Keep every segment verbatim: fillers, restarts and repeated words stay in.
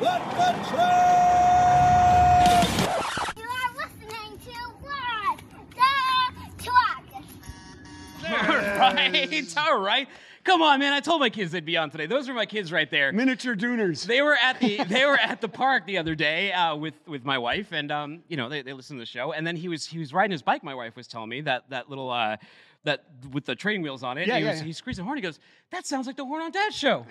Let the truck! You are listening to What the Truck! All right, all right. Come on, man! I told my kids they'd be on today. Those are my kids right there. Miniature Dooners. They were at the they were at the park the other day uh, with with my wife, and um, you know, they, they listened to the show. And then he was he was riding his bike. My wife was telling me that that little uh, that with the train wheels on it. Yeah, and he, yeah, was, yeah. he squeezed the horn. He goes, "That sounds like the horn on Dad's show."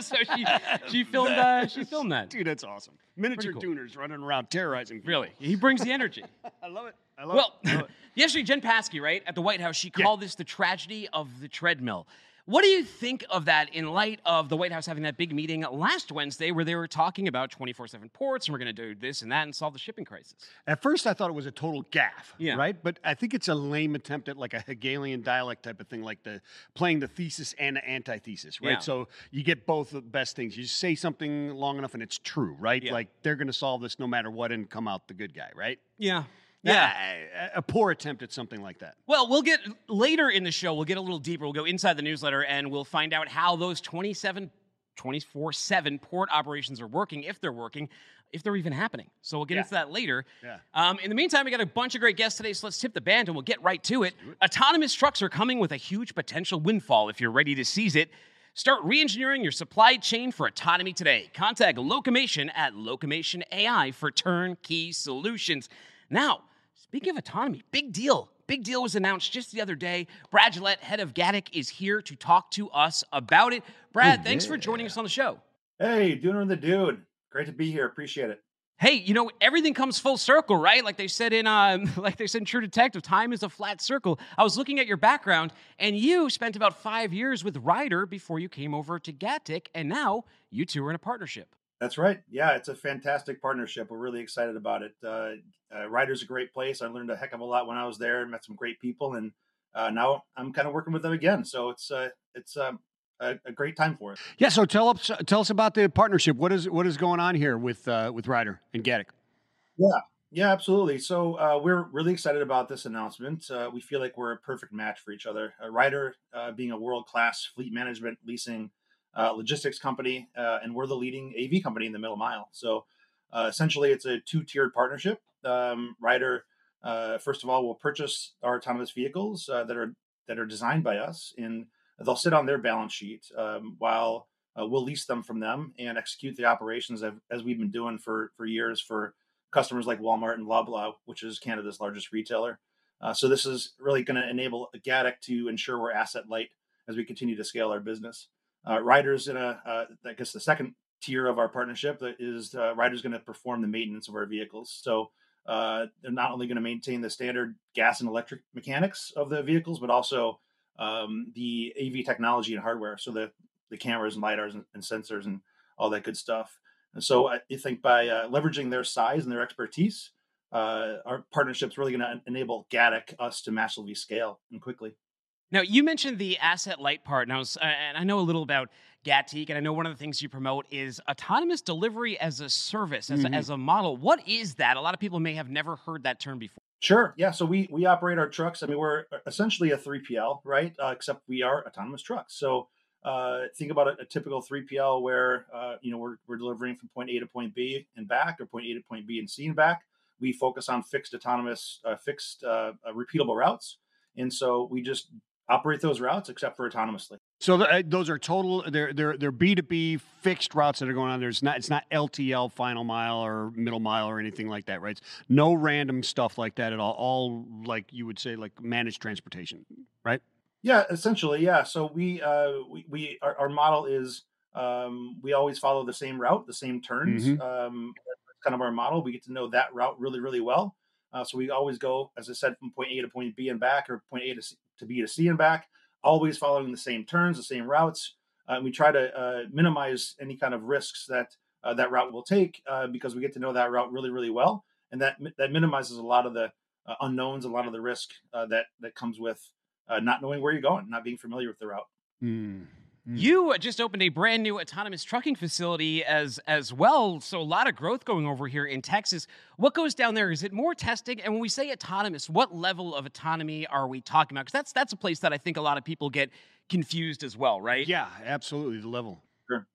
So she she filmed uh, she filmed that. Dude, that's awesome. Miniature cool. Dooners running around terrorizing people. Really, he brings the energy. I love it. I love well, it. I love it. Yesterday, Jen Psaki, right at the White House, she called yeah. this the tragedy of the treadmill. What do you think of that in light of the White House having that big meeting last Wednesday where they were talking about twenty-four seven ports and we're going to do this and that and solve the shipping crisis? At first, I thought it was a total gaffe, yeah. right? But I think it's a lame attempt at like a Hegelian dialect type of thing, like the playing the thesis and the antithesis, right? Yeah. So you get both the best things. You just say something long enough and it's true, right? Yeah. Like they're going to solve this no matter what and come out the good guy, right? Yeah. Yeah, a poor attempt at something like that. Well, we'll get later in the show, we'll get a little deeper. We'll go inside the newsletter and we'll find out how those twenty-seven, twenty-four seven port operations are working, if they're working, if they're even happening. So we'll get yeah. into that later. Yeah. Um, in the meantime, we got a bunch of great guests today, so let's tip the band and we'll get right to it. it. Autonomous trucks are coming with a huge potential windfall if you're ready to seize it. Start re-engineering your supply chain for autonomy today. Contact Locomation at Locomation A I for turnkey solutions. Now, speaking of autonomy, big deal. Big deal was announced just the other day. Brad Gillette, head of Gatik, is here to talk to us about it. Brad, oh, thanks yeah. for joining us on the show. Hey, Dooner and the Dude. Great to be here. Appreciate it. Hey, you know, everything comes full circle, right? Like they said in um, like they said in True Detective, time is a flat circle. I was looking at your background, and you spent about five years with Ryder before you came over to Gatik, and now you two are in a partnership. That's right. Yeah, it's a fantastic partnership. We're really excited about it. Uh, uh, Ryder's a great place. I learned a heck of a lot when I was there and met some great people. And uh, now I'm kind of working with them again. So it's uh, it's um, a, a great time for it. Yeah. So tell us tell us about the partnership. What is what is going on here with uh, with Ryder and Gatik? Yeah. Yeah. Absolutely. So uh, we're really excited about this announcement. Uh, we feel like we're a perfect match for each other. Uh, Ryder uh, being a world class fleet management leasing Uh, logistics company, uh, and we're the leading A V company in the middle mile. So uh, essentially, it's a two-tiered partnership. Um, Ryder, uh, first of all, will purchase our autonomous vehicles uh, that are that are designed by us, and they'll sit on their balance sheet um, while uh, we'll lease them from them and execute the operations as, as we've been doing for for years for customers like Walmart and Loblaw, which is Canada's largest retailer. Uh, so this is really going to enable Gatik to ensure we're asset light as we continue to scale our business. Uh, Ryder's in a, uh, I guess the second tier of our partnership is uh, Ryder's going to perform the maintenance of our vehicles. So uh, they're not only going to maintain the standard gas and electric mechanics of the vehicles, but also um, the A V technology and hardware. So the, the cameras and LiDARs and, and sensors and all that good stuff. And so I think by uh, leveraging their size and their expertise, uh, our partnership's really going to enable Gatik, us to massively scale and quickly. Now, you mentioned the asset light part, and I, was, uh, and I know a little about Gatik, and I know one of the things you promote is autonomous delivery as a service, as, mm-hmm. a, as a model. What is that? A lot of people may have never heard that term before. Sure. Yeah. So we we operate our trucks. I mean, we're essentially a three P L, right? Uh, except we are autonomous trucks. So uh, think about a, a typical three P L where, uh, you know, we're, we're delivering from point A to point B and back, or point A to point B and C and back. We focus on fixed autonomous, uh, fixed uh, repeatable routes. And so we just operate those routes, except for autonomously. So th- those are total. They're they're they're B two B fixed routes that are going on. There's not. It's not L T L, final mile or middle mile or anything like that, right? It's no random stuff like that at all. All like you would say, like managed transportation, right? Yeah, essentially, yeah. So we uh, we, we our, our model is um, we always follow the same route, the same turns. Mm-hmm. Um, that's kind of our model. We get to know that route really, really well. Uh, so we always go, as I said, from point A to point B and back, or point A to C, to B to C and back, always following the same turns, the same routes. Uh, we try to uh, minimize any kind of risks that uh, that route will take uh, because we get to know that route really, really well. And that that minimizes a lot of the uh, unknowns, a lot of the risk uh, that, that comes with uh, not knowing where you're going, not being familiar with the route. Mm. Mm. You just opened a brand new autonomous trucking facility as as well, so a lot of growth going over here in Texas. What goes down there? Is it more testing? And when we say autonomous, what level of autonomy are we talking about? Because that's that's a place that I think a lot of people get confused as well, right? Yeah, absolutely, the level. Sure.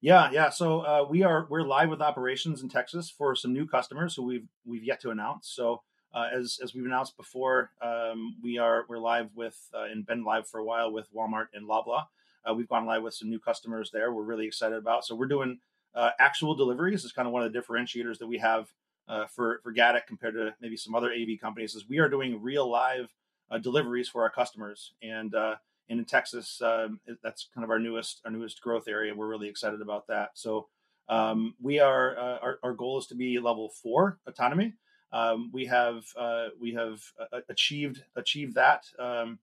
Yeah, yeah. So uh, we are we're live with operations in Texas for some new customers who we've we've yet to announce. So uh, as as we've announced before, um, we are we're live with uh, and been live for a while with Walmart and Loblaw. Uh, we've gone live with some new customers there. We're really excited about. So we're doing uh, actual deliveries. It's kind of one of the differentiators that we have uh, for for Gatik compared to maybe some other A V companies. Is we are doing real live uh, deliveries for our customers and. Uh, And in Texas, um, that's kind of our newest our newest growth area. We're really excited about that. So um, we are uh, our, our goal is to be level four autonomy. Um, we have uh, we have uh, achieved achieved that um,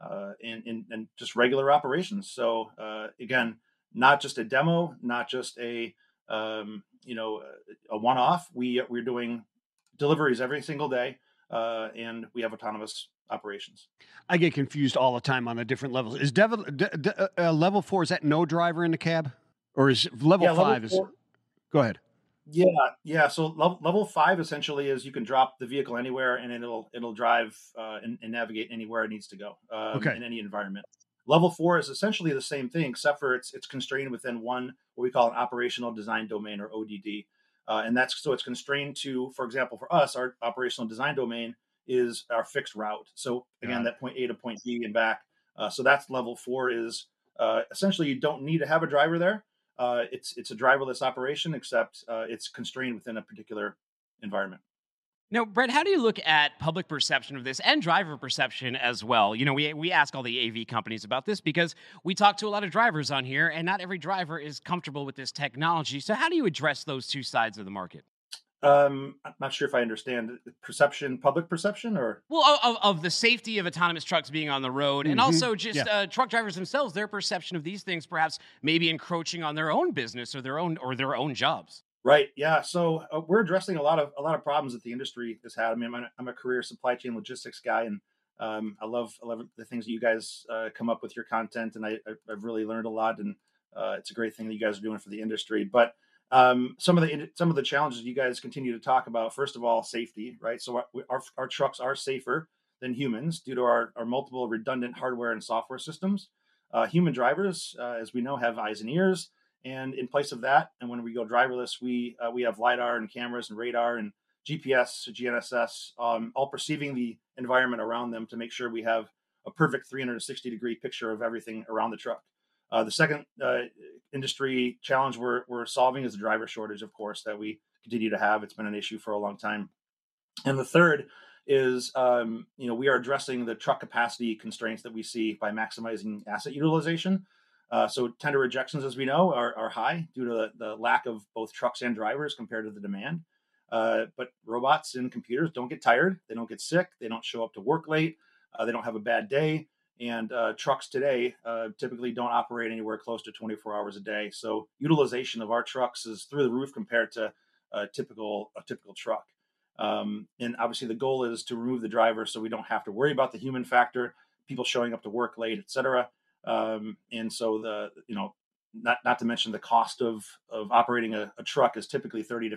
uh, in, in in just regular operations. So uh, again, not just a demo, not just a um, you know a one off. We we're doing deliveries every single day, uh, and we have autonomous operations. I get confused all the time on the different levels. Is devil, de, de, uh, level four, is that no driver in the cab? Or is level yeah, five level is... Four. Go ahead. Yeah, yeah. So level, level five essentially is you can drop the vehicle anywhere and it'll it'll drive uh, and, and navigate anywhere it needs to go um, okay. in any environment. Level four is essentially the same thing, except for it's it's constrained within one, what we call an operational design domain or O D D. Uh, and that's so it's constrained to, for example, for us, our operational design domain is our fixed route. So again, that point A to point B and back. Uh, so that's level four is uh, essentially you don't need to have a driver there. Uh, it's it's a driverless operation, except uh, it's constrained within a particular environment. Now, Brett, how do you look at public perception of this and driver perception as well? You know, we we ask all the A V companies about this because we talk to a lot of drivers on here, and not every driver is comfortable with this technology. So how do you address those two sides of the market? Um, I'm not sure if I understand perception, public perception, or well, of, of the safety of autonomous trucks being on the road, mm-hmm. and also just yeah. uh, truck drivers themselves, their perception of these things, perhaps maybe encroaching on their own business or their own or their own jobs. Right. Yeah. So uh, we're addressing a lot of a lot of problems that the industry has had. I mean, I'm a, I'm a career supply chain logistics guy, and um, I love I love the things that you guys uh, come up with your content, and I, I've really learned a lot, and uh, it's a great thing that you guys are doing for the industry, but. Um, some of the some of the challenges you guys continue to talk about. First of all, safety, right? So our our, our trucks are safer than humans due to our, our multiple redundant hardware and software systems. Uh, human drivers, uh, as we know, have eyes and ears, and in place of that, and when we go driverless, we uh, we have LiDAR and cameras and radar and G P S, G N S S, um, all perceiving the environment around them to make sure we have a perfect three sixty degree picture of everything around the truck. Uh, the second uh, industry challenge we're, we're solving is the driver shortage, of course, that we continue to have. It's been an issue for a long time. And the third is, um, you know, we are addressing the truck capacity constraints that we see by maximizing asset utilization. Uh, so tender rejections, as we know, are, are high due to the, the lack of both trucks and drivers compared to the demand. Uh, but robots and computers don't get tired. They don't get sick. They don't show up to work late. Uh, they don't have a bad day. And uh, trucks today uh, typically don't operate anywhere close to twenty-four hours a day. So utilization of our trucks is through the roof compared to a typical a typical truck. Um, and obviously, the goal is to remove the driver so we don't have to worry about the human factor, people showing up to work late, et cetera. Um, and so the you know not not to mention the cost of of operating a, a truck is typically thirty to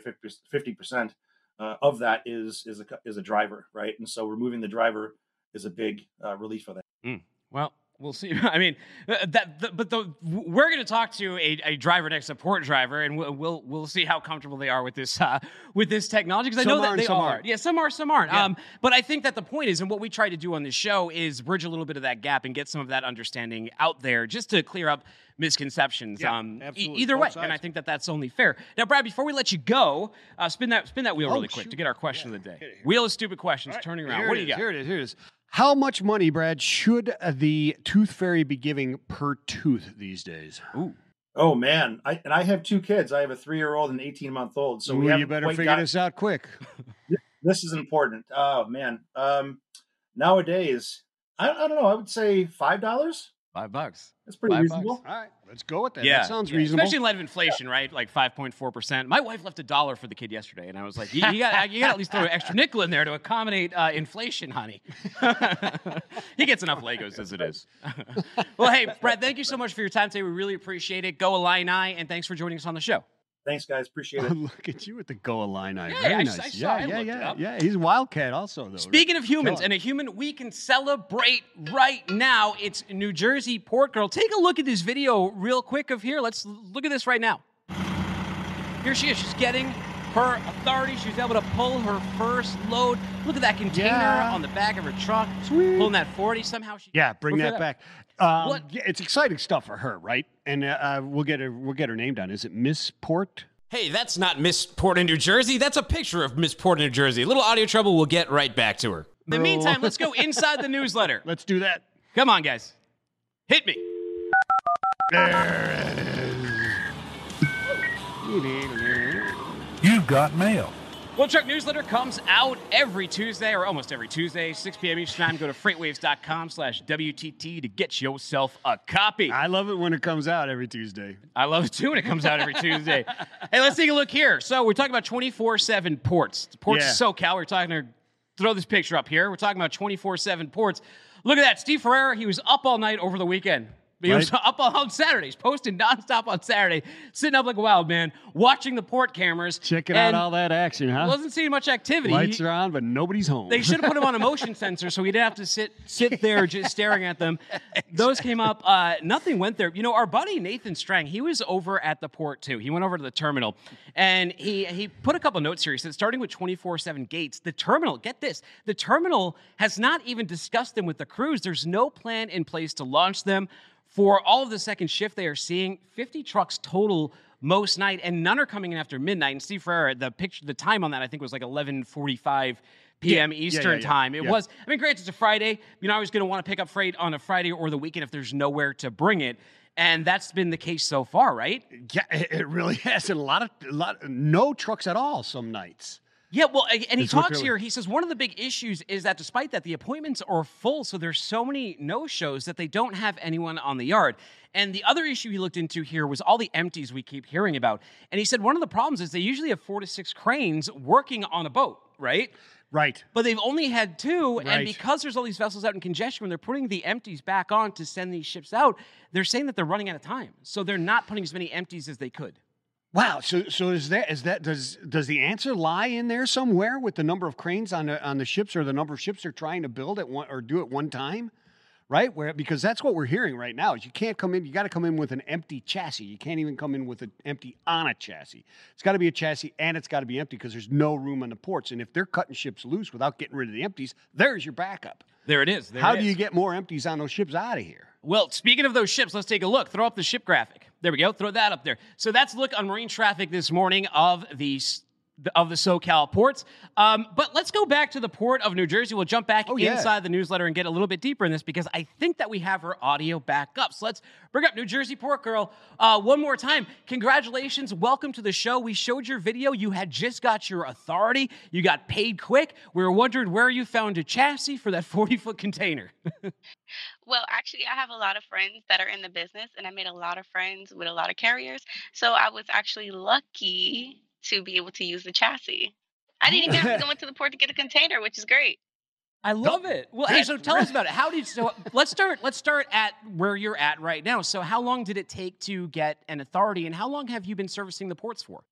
fifty percent uh, of that is is a is a driver, right? And so removing the driver is a big uh, relief for that. Mm. Well, we'll see. I mean, that. The, but the, we're going to talk to a, a driver next support driver, and we'll, we'll we'll see how comfortable they are with this uh, with this technology. Because I know that they are. Aren't. Yeah, some are, some aren't. Yeah. Um, but I think that the point is, and what we try to do on this show is bridge a little bit of that gap and get some of that understanding out there, just to clear up misconceptions. Yeah, um, e- either Both way, sides. And I think that that's only fair. Now, Brad, before we let you go, uh, spin that spin that wheel oh, really shoot. quick to get our question yeah. of the day. Wheel of stupid questions. Right, turning around. What do you got? Here it is. Here it is. How much money, Brad, should the tooth fairy be giving per tooth these days? Ooh. Oh, man. I, and I have two kids. I have a three-year-old and an eighteen-month-old. So Ooh, we you better figure got... this out quick. This is important. Oh, man. Um, nowadays, I, I don't know. I would say five dollars. Five bucks. That's pretty Five reasonable. Bucks. All right, let's go with that. Yeah. That sounds yeah. reasonable. Especially in light of inflation, yeah. right? Like five point four percent. My wife left a dollar for the kid yesterday, and I was like, you, you got you got to at least throw an extra nickel in there to accommodate uh, inflation, honey. He gets enough Legos as it is. Well, hey, Brad, thank you so much for your time today. We really appreciate it. Go Illini, and thanks for joining us on the show. Thanks, guys. Appreciate it. Look at you at the Go Illini. Yeah, Very I, nice. I saw yeah, yeah, yeah, yeah. He's a Wildcat also, though. Speaking right? of humans and a human we can celebrate right now, it's New Jersey Port Girl. Take a look at this video real quick of here. Let's look at this right now. Here she is. She's getting her authority. She was able to pull her first load. Look at that container yeah. on the back of her truck. Sweet. Pulling that forty. Somehow she yeah, bring that, that back. Um, what? It's exciting stuff for her, right? And uh, we'll get her. We'll get her name down. Is it Miss Port? Hey, that's not Miss Port in New Jersey. That's a picture of Miss Port in New Jersey. A little audio trouble. We'll get right back to her. In the meantime, let's go inside the newsletter. Let's do that. Come on, guys. Hit me. There it is. You've got mail. One Truck Newsletter comes out every Tuesday, or almost every Tuesday, six p.m. each time. Go to freightwaves dot com slash W T T to get yourself a copy. I love it when it comes out every Tuesday. I love it, too, when it comes out every Tuesday. Hey, let's take a look here. So we're talking about twenty-four seven ports. The ports yeah. of SoCal. We're talking to throw this picture up here. We're talking about twenty-four seven ports. Look at that. Steve Ferreira, he was up all night over the weekend. He right. was up on Saturdays, posting nonstop on Saturday, sitting up like a wild man, watching the port cameras. Checking out all that action, huh? Wasn't seeing much activity. Lights he, are on, but nobody's home. They should have put him on a motion sensor so he didn't have to sit sit there just staring at them. Exactly. Those came up. Uh, nothing went there. You know, our buddy Nathan Strang, he was over at the port, too. He went over to the terminal, and he, he put a couple notes here. He said, starting with twenty-four seven gates, the terminal, get this, the terminal has not even discussed them with the crews. There's no plan in place to launch them. For all of the second shift, they are seeing fifty trucks total most night, and none are coming in after midnight. And Steve Ferreira, the picture, the time on that, I think, was like eleven forty-five p.m. Yeah. Eastern yeah, yeah, yeah. time. It yeah. was. I mean, granted, it's a Friday. You know, I was going to want to pick up freight on a Friday or the weekend if there's nowhere to bring it, and that's been the case so far, right? Yeah, it really has. And a lot of, a lot, no trucks at all some nights. Yeah, well, and he talks here, he says one of the big issues is that despite that, the appointments are full, so there's so many no-shows that they don't have anyone on the yard. And the other issue he looked into here was all the empties we keep hearing about. And he said one of the problems is they usually have four to six cranes working on a boat, right? Right. But they've only had two, right. and because there's all these vessels out in congestion, when they're putting the empties back on to send these ships out, they're saying that they're running out of time, so they're not putting as many empties as they could. Wow. So, so is that is that does does the answer lie in there somewhere with the number of cranes on the, on the ships or the number of ships they're trying to build at one or do at one time, right? Where because that's what we're hearing right now is you can't come in. You got to come in with an empty chassis. You can't even come in with an empty on a chassis. It's got to be a chassis and it's got to be empty because there's no room on the ports. And if they're cutting ships loose without getting rid of the empties, there's your backup. There it is. There How it is. do you get more empties on those ships out of here? Well, speaking of those ships, let's take a look. Throw up the ship graphic. There we go. Throw that up there. So that's a look on Marine Traffic this morning of the of the SoCal ports. Um, but let's go back to the port of New Jersey. We'll jump back oh, yeah. inside the newsletter and get a little bit deeper in this because I think that we have her audio back up. So let's bring up New Jersey Port Girl uh, one more time. Congratulations. Welcome to the show. We showed your video. You had just got your authority. You got paid quick. We were wondering where you found a chassis for that forty-foot container. Well, actually, I have a lot of friends that are in the business, and I made a lot of friends with a lot of carriers. So I was actually lucky to be able to use the chassis. I didn't even have to go into the port to get a container, which is great. I love it. Well, hey, so tell us about it. How did so? Let's start. Let's start at where you're at right now. So, how long did it take to get an authority, and how long have you been servicing the ports for?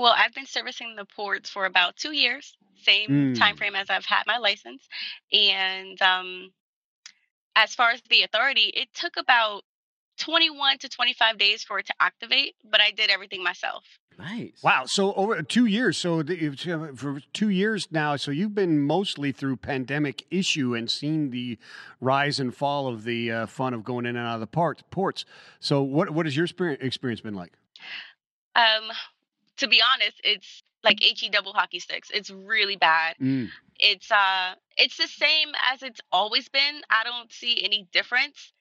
Well, I've been servicing the ports for about two years, same mm. time frame as I've had my license, and. Um, As far as the authority, it took about twenty-one to twenty-five days for it to activate, but I did everything myself. Nice. Wow. So over two years. So for two years now, so you've been mostly through pandemic issue and seen the rise and fall of the uh, fun of going in and out of the part, ports. So what what has your experience been like? Um, to be honest, it's like H E double hockey sticks. It's really bad. Mm. It's uh, it's the same as it's always been. I don't see any difference,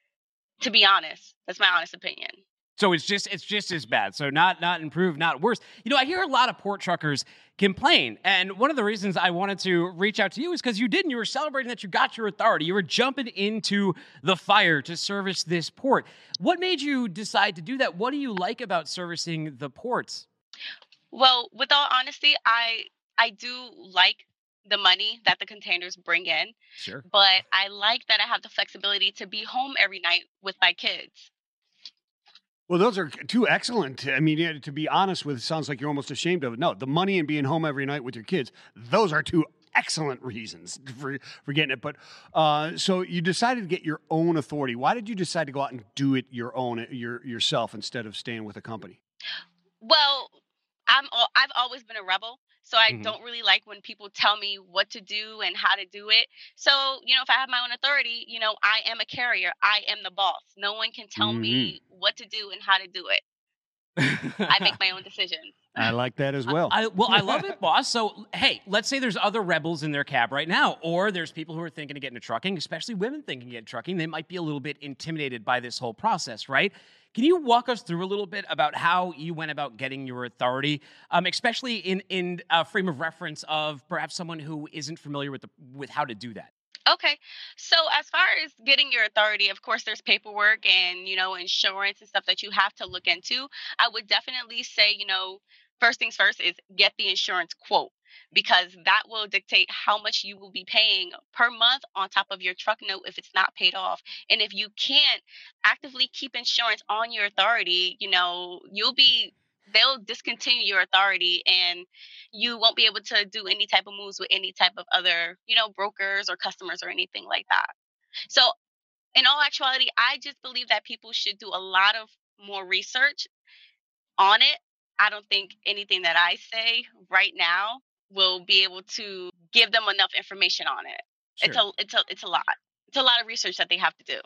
to be honest. That's my honest opinion. So it's just it's just as bad. So not not improved, not worse. You know, I hear a lot of port truckers complain, and one of the reasons I wanted to reach out to you is because you didn't. You were celebrating that you got your authority. You were jumping into the fire to service this port. What made you decide to do that? What do you like about servicing the ports? Well, with all honesty, I I do like the money that the containers bring in. Sure. But I like that I have the flexibility to be home every night with my kids. Well, those are two excellent. I mean, to be honest with it, sounds like you're almost ashamed of it. No, the money and being home every night with your kids, those are two excellent reasons for, for getting it. But uh, so you decided to get your own authority. Why did you decide to go out and do it your own your, yourself instead of staying with a company? Well, I'm all, I've always been a rebel, so I mm-hmm. don't really like when people tell me what to do and how to do it. So, you know, if I have my own authority, you know, I am a carrier. I am the boss. No one can tell mm-hmm. me what to do and how to do it. I make my own decisions. I like that as well. I, I, well, I love it, boss. So, hey, let's say there's other rebels in their cab right now, or there's people who are thinking of getting into trucking, especially women thinking of getting into trucking. They might be a little bit intimidated by this whole process, right? Can you walk us through a little bit about how you went about getting your authority, um, especially in in a frame of reference of perhaps someone who isn't familiar with the, with how to do that? Okay. So as far as getting your authority, of course, there's paperwork and, you know, insurance and stuff that you have to look into. I would definitely say, you know, first things first is get the insurance quote, because that will dictate how much you will be paying per month on top of your truck note if it's not paid off. And if you can't actively keep insurance on your authority, you know, you'll be they'll discontinue your authority and you won't be able to do any type of moves with any type of other, you know, brokers or customers or anything like that. So in all actuality, I just believe that people should do a lot of more research on it. I don't think anything that I say right now will be able to give them enough information on it. Sure. It's a, it's a, it's a lot. It's a lot of research that they have to do.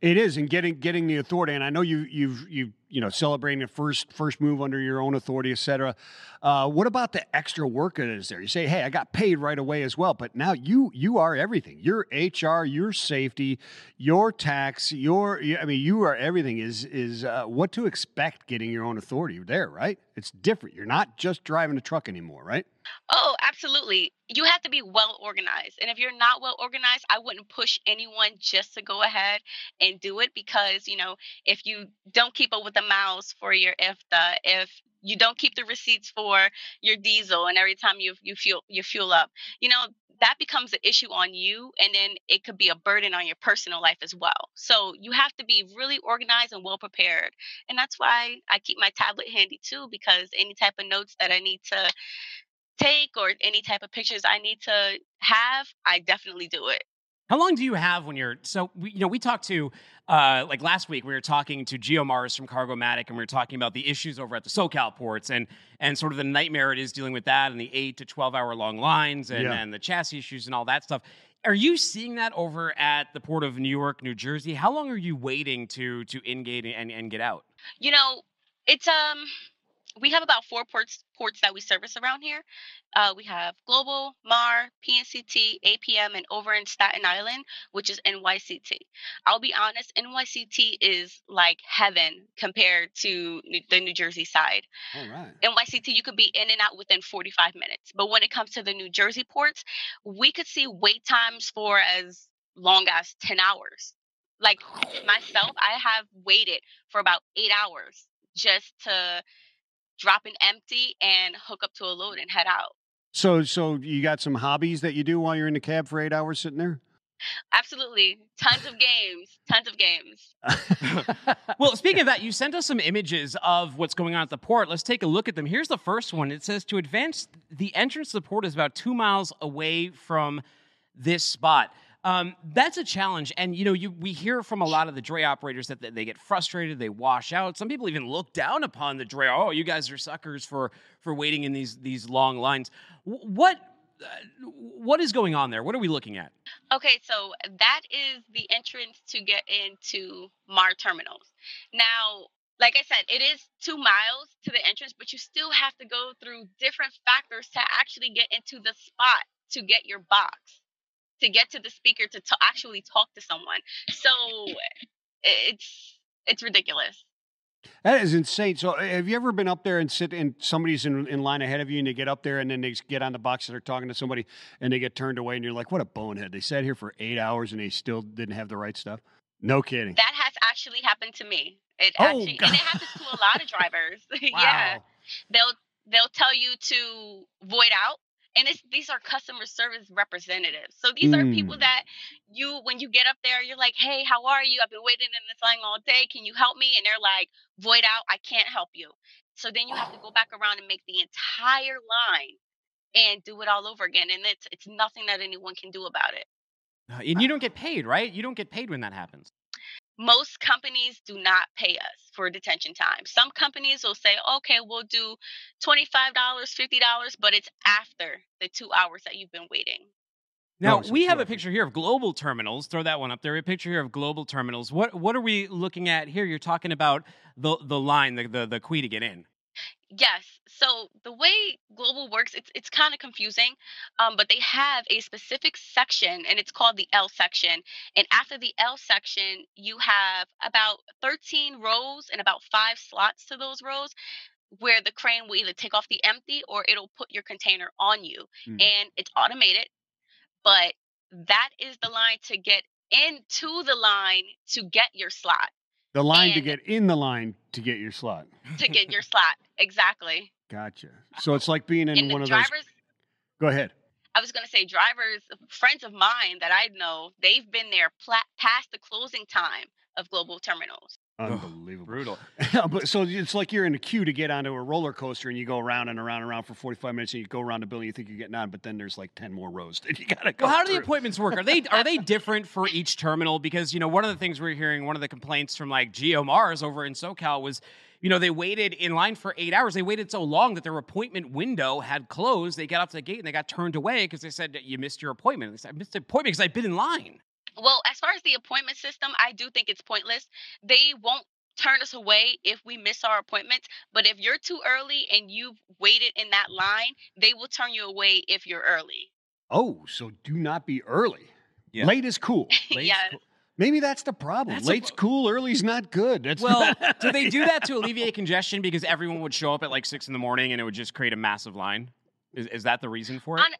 It is, and getting getting the authority. And I know you you've you you know celebrating your first first move under your own authority, et cetera. Uh, what about the extra work that is there? You say, hey, I got paid right away as well, but now you you are everything. Your H R, your safety, your tax, your I mean, you are everything. Is is uh, what to expect getting your own authority there, right? It's different. You're not just driving a truck anymore, right? Oh, absolutely. You have to be well organized. And if you're not well organized, I wouldn't push anyone just to go ahead and do it, because, you know, if you don't keep up with the miles for your I F T A, if you don't keep the receipts for your diesel and every time you you fuel, you fuel up, you know, that becomes an issue on you. And then it could be a burden on your personal life as well. So you have to be really organized and well prepared. And that's why I keep my tablet handy too, because any type of notes that I need to take or any type of pictures I need to have, I definitely do it. How long do you have when you're, so, we, you know, we talked to, uh, like last week, we were talking to GeoMars from Cargomatic, and we were talking about the issues over at the SoCal ports and, and sort of the nightmare it is dealing with that and the eight to twelve hour long lines and, yeah. and the chassis issues and all that stuff. Are you seeing that over at the port of Newark, New Jersey? How long are you waiting to, to in-gate and, and get out? You know, it's, um, we have about four ports ports that we service around here. Uh, we have Global, Maher, P N C T, A P M, and over in Staten Island, which is N Y C T. I'll be honest, N Y C T is like heaven compared to New, the New Jersey side. All right. N Y C T, you could be in and out within forty-five minutes. But when it comes to the New Jersey ports, we could see wait times for as long as ten hours. Like myself, I have waited for about eight hours just to drop an empty and hook up to a load and head out. So, so you got some hobbies that you do while you're in the cab for eight hours sitting there? Absolutely. Tons of games. Tons of games. Well, speaking of that, you sent us some images of what's going on at the port. Let's take a look at them. Here's the first one. It says, to advance, the entrance to the port is about two miles away from this spot. Um, that's a challenge. And, you know, you, we hear from a lot of the dray operators that, that they get frustrated, they wash out. Some people even look down upon the dray. Oh, you guys are suckers for, for waiting in these, these long lines. W- what, uh, what is going on there? What are we looking at? Okay. So that is the entrance to get into Maher Terminals. Now, like I said, it is two miles to the entrance, but you still have to go through different factors to actually get into the spot, to get your box, to get to the speaker, to t- actually talk to someone. So it's it's ridiculous. That is insane. So have you ever been up there and sit and somebody's in, in line ahead of you and they get up there and then they get on the box and they're talking to somebody and they get turned away and you're like, what a bonehead. They sat here for eight hours and they still didn't have the right stuff? No kidding. That has actually happened to me. It oh, actually, God. And it happens to a lot of drivers. Wow. Yeah. They'll, they'll tell you to void out. And it's, these are customer service representatives. So these mm. are people that you, when you get up there, you're like, hey, how are you? I've been waiting in this line all day. Can you help me? And they're like, void out. I can't help you. So then you have to go back around and make the entire line and do it all over again. And it's, it's nothing that anyone can do about it. Uh, and you don't get paid, right? You don't get paid when that happens. most companies do not pay us for detention time. Some companies will say, okay, we'll do twenty-five dollars, fifty dollars, but it's after the two hours that you've been waiting. Now, we have a picture here of Global Terminals. Throw that one up there. A picture here of Global Terminals. What what are we looking at here? You're talking about the the line, the the, the queue to get in. Yes. So the way Global works, it's it's kind of confusing, um, but they have a specific section, and it's called the L section. And after the L section, you have about thirteen rows and about five slots to those rows, where the crane will either take off the empty or it'll put your container on you. Mm. And it's automated, but that is the line to get into the line to get your slot. The line and to get in the line to get your slot. To get your slot, exactly. Gotcha. So it's like being in and one of drivers, those. Go ahead. I was going to say drivers, friends of mine that I know, they've been there pla- past the closing time of Global Terminals. Unbelievable. Brutal. But so it's like you're in a queue to get onto a roller coaster, and you go around and around and around for forty-five minutes, and you go around the building, you think you're getting on, but then there's like ten more rows that you gotta go. Well, how do through. the appointments work? Are they are they different for each terminal? Because, you know, one of the things we're hearing, one of the complaints from like GeoMars over in SoCal was, you know, they waited in line for eight hours. They waited so long that their appointment window had closed. They got up to the gate and they got turned away because they said, you missed your appointment. And they said, I missed the appointment because I've been in line. Well, as far as the appointment system, I do think it's pointless. They won't turn us away if we miss our appointments. But if you're too early and you've waited in that line, they will turn you away if you're early. Oh, so do not be early. Yeah. Late is cool. Late yeah. is cool. Maybe that's the problem. That's Late's a... cool, early's not good. That's well, not... do they do that to alleviate congestion because everyone would show up at like six in the morning and it would just create a massive line? Is, is that the reason for it? Hon-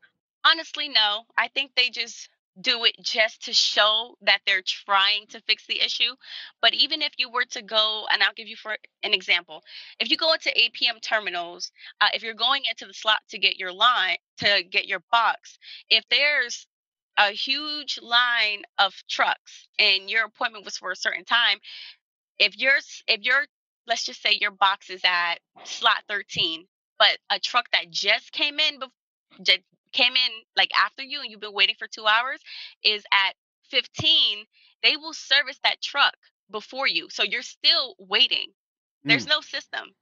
honestly, no. I think they just... do it just to show that they're trying to fix the issue. But even if you were to go, and I'll give you for an example, if you go into A P M Terminals, uh, if you're going into the slot to get your line, to get your box, if there's a huge line of trucks and your appointment was for a certain time, if you're, if you're, let's just say your box is at slot thirteen, but a truck that just came in before, came in like after you and you've been waiting for two hours is at fifteen, they will service that truck before you. So you're still waiting. There's mm. no system.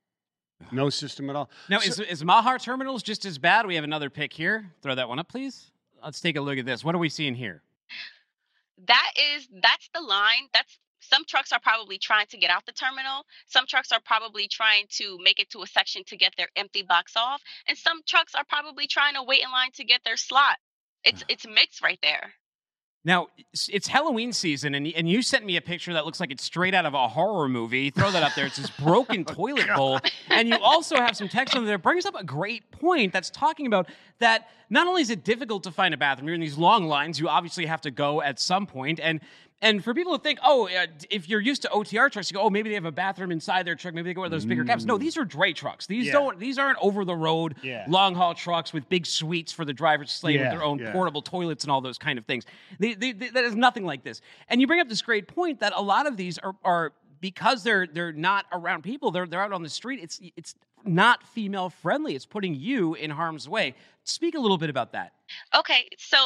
No system at all. Now, so, is, is Maher Terminals just as bad? We have another pick here. Throw that one up, please. Let's take a look at this. What are we seeing here? That is, that's the line. That's Some trucks are probably trying to get out the terminal. Some trucks are probably trying to make it to a section to get their empty box off. And some trucks are probably trying to wait in line to get their slot. It's it's mixed right there. Now, it's Halloween season, and and you sent me a picture that looks like it's straight out of a horror movie. Throw that up there. It's this broken oh, toilet God. bowl. And you also have some text on there that brings up a great point that's talking about that not only is it difficult to find a bathroom, you're in these long lines, you obviously have to go at some point, and And for people to think, oh, uh, if you're used to O T R trucks, you go, oh, maybe they have a bathroom inside their truck. Maybe they go to those bigger mm. cabs. No, these are dray trucks. These yeah. don't. These aren't over-the-road, yeah. long-haul trucks with big suites for the drivers to slay yeah. with their own yeah. portable toilets and all those kind of things. They, they, they, that is nothing like this. And you bring up this great point that a lot of these are, are because they're they're not around people. They're they're out on the street. It's it's not female-friendly. It's putting you in harm's way. Speak a little bit about that. Okay, so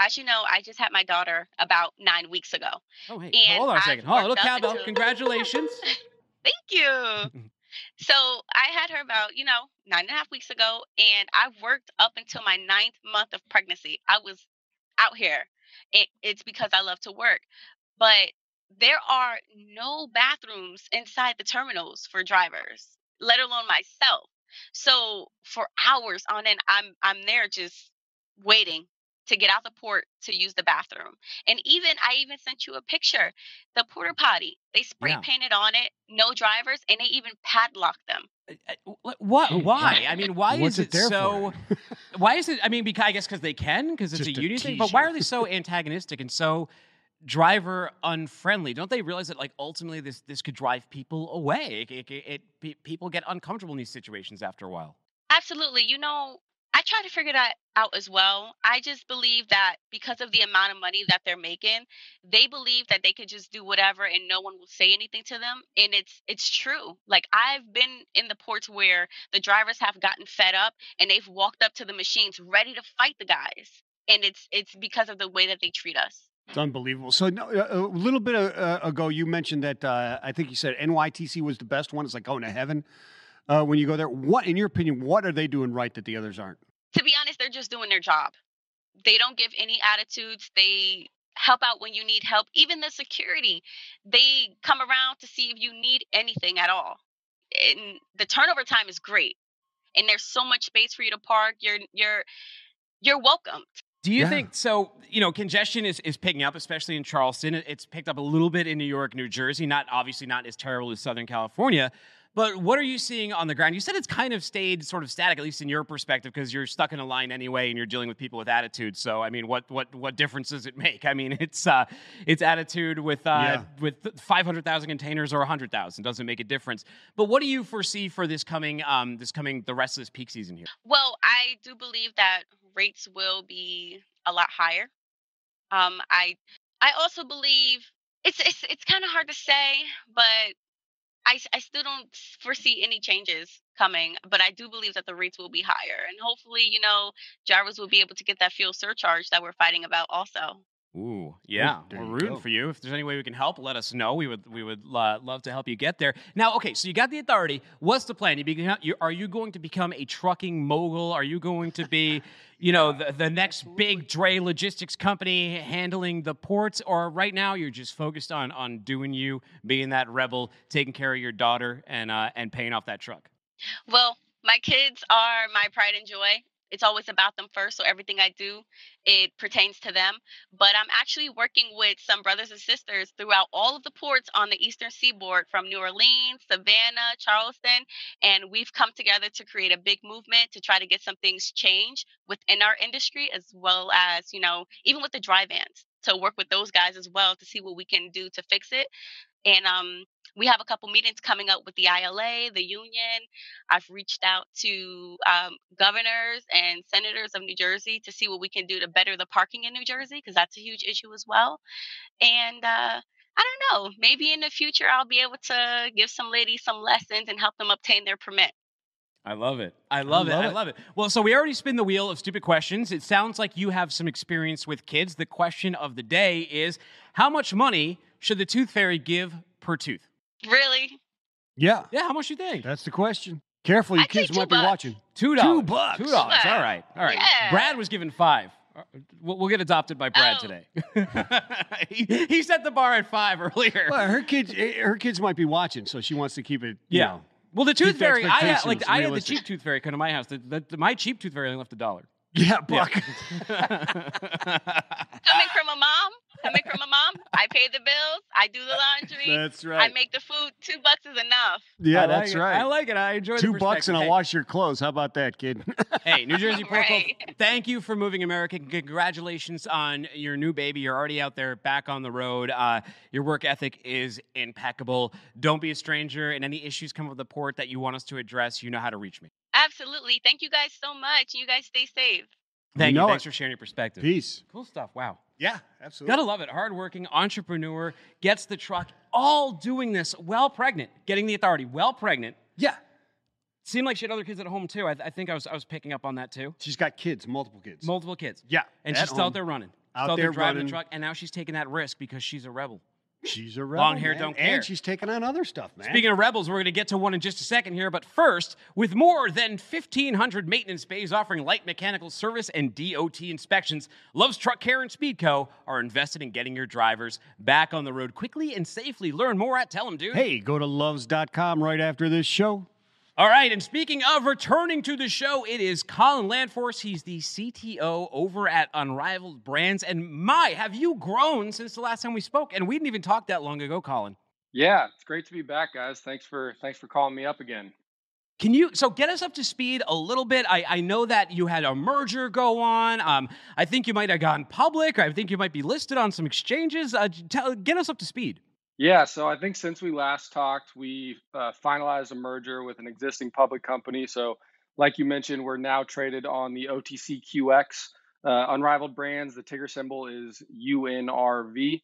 as you know, I just had my daughter about nine weeks ago. Oh, hey, and hold on a second. Hold on, a little cowbell. Into... Congratulations. Thank you. So I had her about, you know, nine and a half weeks ago, and I worked up until my ninth month of pregnancy. I was out here. It, it's because I love to work. But there are no bathrooms inside the terminals for drivers, let alone myself. So for hours on end, I'm I'm there just waiting to get out the port to use the bathroom. And even, I even sent you a picture, the porta potty, they spray yeah. painted on it, no drivers, and they even padlocked them. Uh, what? Why? I mean, why is it, it so, why is it, I mean, because I guess because they can, because it's Just a, a union thing, but why are they so antagonistic and so driver unfriendly? Don't they realize that like ultimately this, this could drive people away? It, it, it, people get uncomfortable in these situations after a while. Absolutely. You know, I try to figure that out as well. I just believe that because of the amount of money that they're making, they believe that they could just do whatever and no one will say anything to them. And it's it's true. Like I've been in the ports where the drivers have gotten fed up and they've walked up to the machines ready to fight the guys. And it's it's because of the way that they treat us. It's unbelievable. So no, a little bit ago, you mentioned that uh, I think you said N Y T C was the best one. It's like going to heaven uh, when you go there. What, in your opinion, what are they doing right that the others aren't? To be honest, they're just doing their job. They don't give any attitudes. They help out when you need help. Even the security, they come around to see if you need anything at all. And the turnover time is great. And there's so much space for you to park. You're you're you're welcomed. Do you yeah. think so? You know, congestion is, is picking up, especially in Charleston. It's picked up a little bit in New York, New Jersey. Not obviously not as terrible as Southern California. But what are you seeing on the ground? You said it's kind of stayed sort of static, at least in your perspective, because you're stuck in a line anyway, and you're dealing with people with attitude. So, I mean, what what what difference does it make? I mean, it's uh, it's attitude with uh, yeah. with five hundred thousand containers or one hundred thousand doesn't make a difference. But what do you foresee for this coming um, this coming the rest of this peak season here? Well, I do believe that rates will be a lot higher. Um, I I also believe it's it's it's kind of hard to say, but I, I still don't foresee any changes coming, but I do believe that the rates will be higher. And hopefully, you know, drivers will be able to get that fuel surcharge that we're fighting about also. Ooh, yeah. Ooh, we're rooting go. for you. If there's any way we can help, let us know. We would we would uh, love to help you get there. Now, okay, so you got the authority. What's the plan? You be, you, are you going to become a trucking mogul? Are you going to be, you know, the, the next Absolutely. big Dre logistics company handling the ports? Or right now you're just focused on on doing you, being that rebel, taking care of your daughter, and uh, and paying off that truck? Well, my kids are my pride and joy. It's always about them first. So everything I do, it pertains to them. But I'm actually working with some brothers and sisters throughout all of the ports on the Eastern Seaboard, from New Orleans, Savannah, Charleston. And we've come together to create a big movement to try to get some things changed within our industry, as well as, you know, even with the dry vans, to work with those guys as well to see what we can do to fix it. And um, we have a couple meetings coming up with the I L A, the union. I've reached out to um, governors and senators of New Jersey to see what we can do to better the parking in New Jersey, because that's a huge issue as well. And uh, I don't know, maybe in the future I'll be able to give some ladies some lessons and help them obtain their permit. I love it. I love, I love it. it. I love it. Well, so we already spin the wheel of stupid questions. It sounds like you have some experience with kids. The question of the day is, how much money should the tooth fairy give per tooth? Really? Yeah. Yeah, how much do you think? That's the question. Careful, your I'd kids might bucks. be watching. Two dollars. Two bucks. Two dollars. All right. All right. Yeah. Brad was given five. We'll get adopted by Brad oh. today. he, he set the bar at five earlier. Well, her kids her kids might be watching, so she wants to keep it, you yeah. know. Well, the tooth fairy, I had, like, I had the cheap tooth fairy come to my house. The, the, the, my cheap tooth fairy only left a dollar. Yeah, buck. Yeah. Coming from a mom, coming from a mom, I pay the bills, I do the laundry. That's right. I make the food. Two bucks is enough. Yeah, like that's it. right. I like it. I enjoy Two the bucks and I'll hey. wash your clothes. How about that, kid? Hey, New Jersey Port Girl, right. thank you for moving America. Congratulations on your new baby. You're already out there back on the road. Uh, your work ethic is impeccable. Don't be a stranger, and any issues come up with the port that you want us to address, you know how to reach me. Absolutely. Thank you guys so much. You guys stay safe. Thank you. you. Thanks for sharing your perspective. Peace. Cool stuff. Wow. Yeah, absolutely. Gotta love it. Hardworking entrepreneur, gets the truck, all doing this well pregnant, getting the authority well pregnant. Yeah. Seemed like she had other kids at home, too. I, th- I think I was I was picking up on that, too. She's got kids, multiple kids. Multiple kids. Yeah. And she's still out there running. Out there driving the truck. And now she's taking that risk because she's a rebel. She's a rebel. Long hair, man. Don't care. And she's taking on other stuff, man. Speaking of rebels, we're going to get to one in just a second here. But first, with more than fifteen hundred maintenance bays offering light mechanical service and D O T inspections, Love's Truck Care and Speedco are invested in getting your drivers back on the road quickly and safely. Learn more at Tell 'em Dude. Hey, go to loves dot com right after this show. All right, and speaking of returning to the show, it is Colin Landforce. He's the C T O over at Unrivaled Brands. And my, have you grown since the last time we spoke? And we didn't even talk that long ago, Colin. Yeah, it's great to be back, guys. Thanks for thanks for calling me up again. Can you, so get us up to speed a little bit. I, I know that you had a merger go on. Um, I think you might have gone public. I think you might be listed on some exchanges. Uh, tell, get us up to speed. Yeah, so I think since we last talked, we uh, finalized a merger with an existing public company. So like you mentioned, we're now traded on the O T C Q X. Uh, Unrivaled Brands, the ticker symbol is U N R V.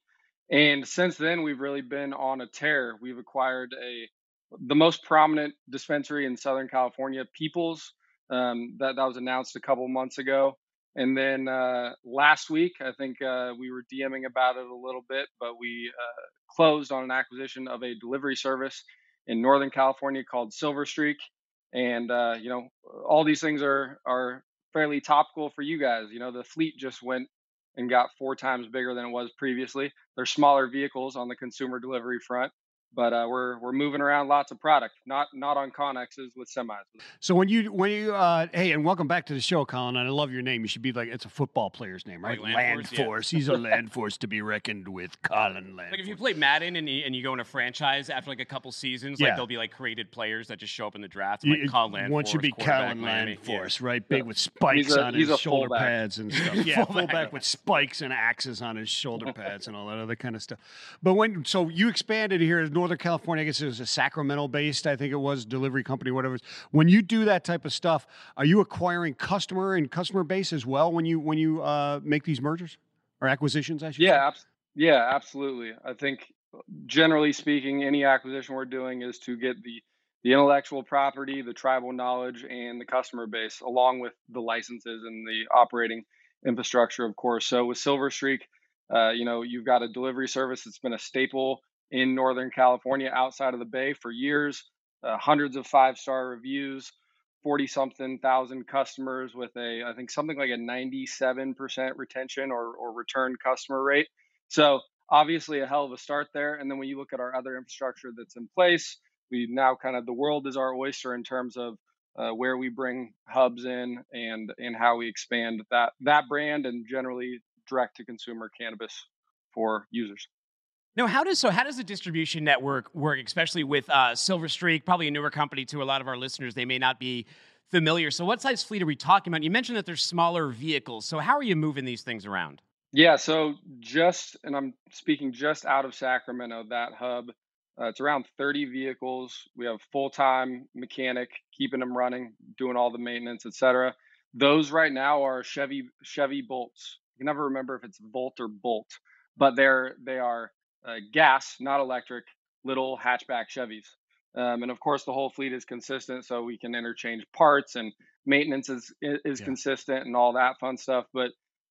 And since then, we've really been on a tear. We've acquired a the most prominent dispensary in Southern California, Peoples. Um, that, that was announced a couple months ago. And then uh, last week, I think uh, we were DMing about it a little bit, but we uh, closed on an acquisition of a delivery service in Northern California called Silverstreak. And, uh, you know, all these things are are fairly topical for you guys. You know, the fleet just went and got four times bigger than it was previously. They're smaller vehicles on the consumer delivery front, but uh, we're we're moving around lots of product, not not on connexes with semis. So when you when you uh, hey, and welcome back to the show, Colin. And I love your name. You should be like, it's a football player's name, right? Like Landforce. Landforce. Yeah. He's a Landforce to be reckoned with, Colin Landforce. Like if you play Madden and you, and you go in a franchise after like a couple seasons, yeah. like there'll be like created players that just show up in the draft. Like Colin Landforce. Once you be Colin Landforce, yeah. right? Big yeah. with spikes a, on his shoulder fullback. pads and stuff. yeah, fullback full with spikes and axes on his shoulder pads and all that other kind of stuff. But when so you expanded here in Northern California, I guess it was a Sacramento-based, I think it was, delivery company, whatever. When you do that type of stuff, are you acquiring customer and customer base as well when you when you uh, make these mergers or acquisitions, I should yeah, say? Ab- yeah, absolutely. I think, generally speaking, any acquisition we're doing is to get the, the intellectual property, the tribal knowledge, and the customer base, along with the licenses and the operating infrastructure, of course. So with Silverstreak, uh, you know, you've got a delivery service that's been a staple in Northern California, outside of the Bay for years, uh, hundreds of five-star reviews, forty-something thousand customers with a, I think something like a ninety-seven percent retention or, or return customer rate. So obviously a hell of a start there. And then when you look at our other infrastructure that's in place, we now kind of, the world is our oyster in terms of uh, where we bring hubs in and, and how we expand that, that brand and generally direct-to-consumer cannabis for users. No, how does so? How does the distribution network work, especially with uh, Silverstreak, probably a newer company to a lot of our listeners? They may not be familiar. So, what size fleet are we talking about? You mentioned that there's smaller vehicles. So, how are you moving these things around? Yeah, so just and I'm speaking just out of Sacramento, that hub. Uh, it's around thirty vehicles. We have full-time mechanic keeping them running, doing all the maintenance, et cetera. Those right now are Chevy Chevy Bolts. I can never remember if it's Volt or Bolt, but they're they are. Uh, gas, not electric, little hatchback Chevys. Um, and of course, the whole fleet is consistent, so we can interchange parts and maintenance is, is yeah. consistent and all that fun stuff. But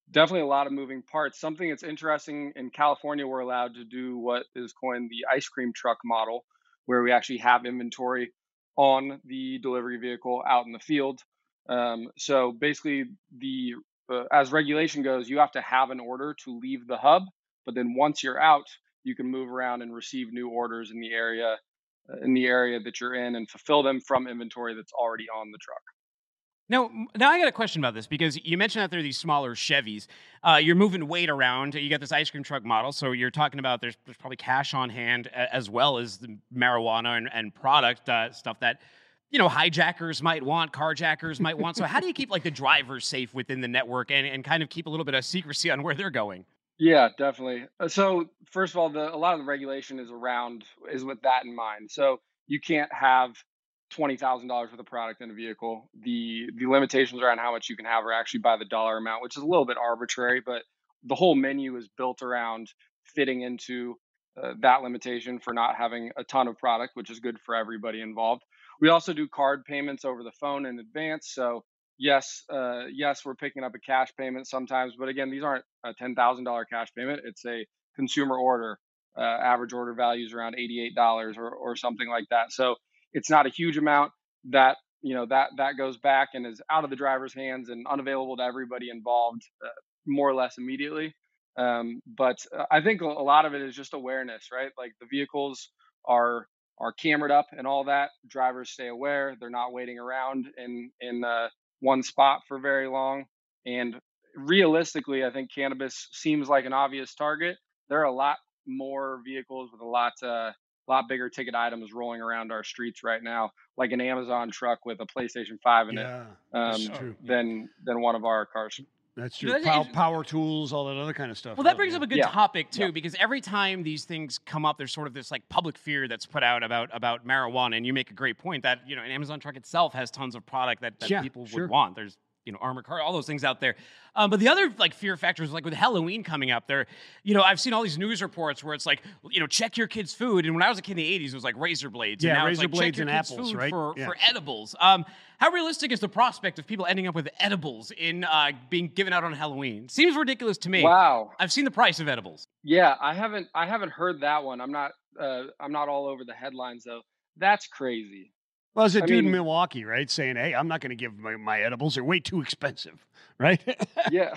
definitely a lot of moving parts. Something that's interesting in California, we're allowed to do what is coined the ice cream truck model, where we actually have inventory on the delivery vehicle out in the field. Um, so basically, the uh, as regulation goes, you have to have an order to leave the hub. But then once you're out, you can move around and receive new orders in the area uh, in the area that you're in and fulfill them from inventory that's already on the truck. Now, now I got a question about this because you mentioned that there are these smaller Chevys. Uh, you're moving weight around. You got this ice cream truck model. So you're talking about there's, there's probably cash on hand as well as the marijuana and, and product uh, stuff that, you know, hijackers might want, carjackers might want. So how do you keep like the drivers safe within the network and, and kind of keep a little bit of secrecy on where they're going? Yeah, definitely. So first of all, the, a lot of the regulation is around, is with that in mind. So you can't have twenty thousand dollars worth of product in a vehicle. The the limitations around how much you can have are actually by the dollar amount, which is a little bit arbitrary, but the whole menu is built around fitting into uh, that limitation for not having a ton of product, which is good for everybody involved. We also do card payments over the phone in advance. So Yes, uh, yes, we're picking up a cash payment sometimes, but again, these aren't a ten thousand dollars cash payment. It's a consumer order. Uh, average order value is around eighty-eight dollars or, or something like that. So it's not a huge amount that you know that that goes back and is out of the driver's hands and unavailable to everybody involved uh, more or less immediately. Um, but I think a lot of it is just awareness, right? Like the vehicles are are camered up and all that. Drivers stay aware. They're not waiting around in in uh, one spot for very long. And realistically, I think cannabis seems like an obvious target. There are a lot more vehicles with a lot, uh, lot bigger ticket items rolling around our streets right now, like an Amazon truck with a PlayStation five in yeah, it, um, than, than one of our cars. That's true. Power, power tools, all that other kind of stuff. Well, that brings up a good yeah. topic, too, yeah. because every time these things come up, there's sort of this like public fear that's put out about, about marijuana. And you make a great point that, you know, an Amazon truck itself has tons of product that, that yeah, people sure. would want. There's you know, armored car, all those things out there. Um, but the other like fear factor is like with Halloween coming up there, you know, I've seen all these news reports where it's like, you know, check your kids' food. And when I was a kid in the eighties, it was like razor blades. Yeah, and now razor it's like, blades check your and kids' apples, food right? For, yeah. for edibles. Um, how realistic is the prospect of people ending up with edibles in uh, being given out on Halloween? Seems ridiculous to me. Wow. I've seen the price of edibles. Yeah, I haven't I haven't heard that one. I'm not uh, I'm not all over the headlines though. That's crazy. Well, there's a I dude mean, in Milwaukee, right, saying, hey, I'm not going to give my, my edibles. They're way too expensive, right? Yeah,